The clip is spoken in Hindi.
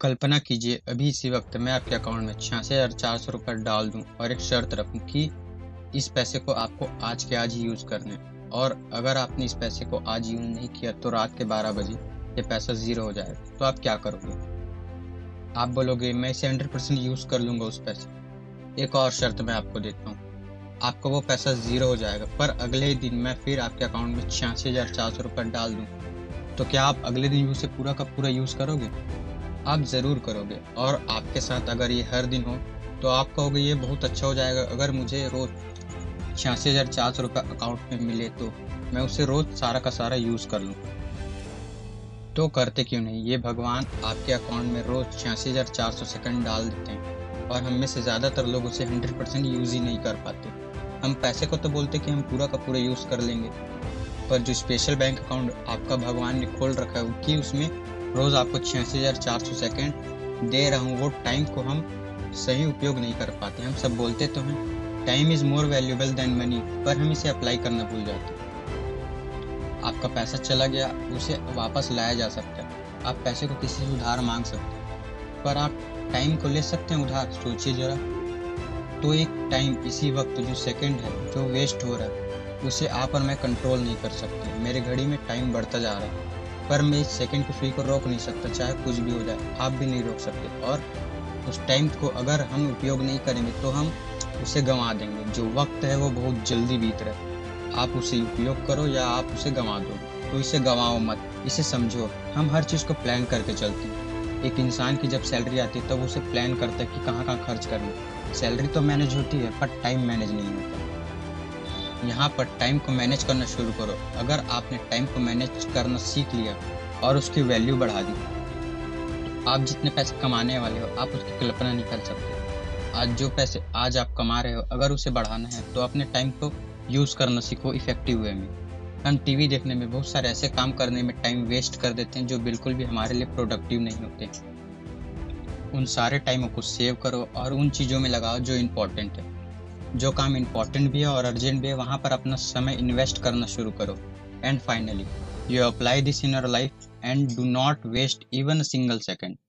कल्पना कीजिए अभी इसी वक्त मैं आपके अकाउंट में 66,400 रुपये डाल दूं और एक शर्त रखूं कि इस पैसे को आपको आज के आज ही यूज़ करने, और अगर आपने इस पैसे को आज यूज़ नहीं किया तो रात के 12 बजे ये पैसा ज़ीरो हो जाएगा। तो आप क्या करोगे? आप बोलोगे मैं इसे 100% यूज़ कर लूँगा उस पैसे। एक और शर्त मैं आपको देता हूँ, आपको वो पैसा ज़ीरो हो जाएगा, पर अगले दिन मैं फिर आपके अकाउंट में 86,400 रुपये डाल दूँ। तो क्या आप अगले दिन उसे पूरा का पूरा यूज़ करोगे? आप ज़रूर करोगे। और आपके साथ अगर ये हर दिन हो तो आप कहोगे ये बहुत अच्छा हो जाएगा, अगर मुझे रोज़ 86,400 रुपये अकाउंट में मिले तो मैं उसे रोज़ सारा का सारा यूज़ कर लूँ। तो करते क्यों नहीं? ये भगवान आपके अकाउंट में रोज़ 86,400 सेकंड डाल देते हैं, और हम में से ज़्यादातर लोग उसे 100% यूज़ ही नहीं कर पाते। हम पैसे को तो बोलते कि हम पूरा का पूरा यूज़ कर लेंगे, पर जो स्पेशल बैंक अकाउंट आपका भगवान ने खोल रखा है कि उसमें रोज़ आपको 86,400 सेकंड दे रहा हूँ, वो टाइम को हम सही उपयोग नहीं कर पाते। हम सब बोलते तो हैं time is more valuable than money, पर हम इसे अप्लाई करना भूल जाते हैं। आपका पैसा चला गया, उसे वापस लाया जा सकता है। आप पैसे को किसी से उधार मांग सकते हैं, पर आप टाइम को ले सकते हैं उधार। सोचिए ज़रा, तो एक टाइम इसी वक्त जो सेकंड है जो वेस्ट हो रहा है उसे आप और मैं कंट्रोल नहीं कर सकते। मेरे घड़ी में टाइम बढ़ता जा रहा है, पर मैं इस सेकंड की फ्री को रोक नहीं सकता, चाहे कुछ भी हो जाए। आप भी नहीं रोक सकते, और उस टाइम को अगर हम उपयोग नहीं करेंगे तो हम उसे गंवा देंगे। जो वक्त है वो बहुत जल्दी बीत रहा है, आप उसे उपयोग करो या आप उसे गंवा दो। तो इसे गंवाओ मत, इसे समझो। हम हर चीज़ को प्लान करके चलते हैं। एक इंसान की जब सैलरी आती है तब उसे प्लान करता है कि कहाँ कहाँ खर्च करना। सैलरी तो मैनेज होती है, पर टाइम मैनेज नहीं होता। यहाँ पर टाइम को मैनेज करना शुरू करो। अगर आपने टाइम को मैनेज करना सीख लिया और उसकी वैल्यू बढ़ा दी, तो आप जितने पैसे कमाने वाले हो आप उसकी कल्पना नहीं कर सकते। आज जो पैसे आज आप कमा रहे हो, अगर उसे बढ़ाना है तो अपने टाइम को यूज़ करना सीखो इफ़ेक्टिव वे में। हम टीवी देखने में, बहुत सारे ऐसे काम करने में टाइम वेस्ट कर देते हैं जो बिल्कुल भी हमारे लिए प्रोडक्टिव नहीं होते। उन सारे टाइमों को सेव करो और उन चीज़ों में लगाओ जो इम्पोर्टेंट है। जो काम इम्पॉर्टेंट भी है और अर्जेंट भी है, वहाँ पर अपना समय इन्वेस्ट करना शुरू करो। And finally you apply this in your life and do not waste even a single second.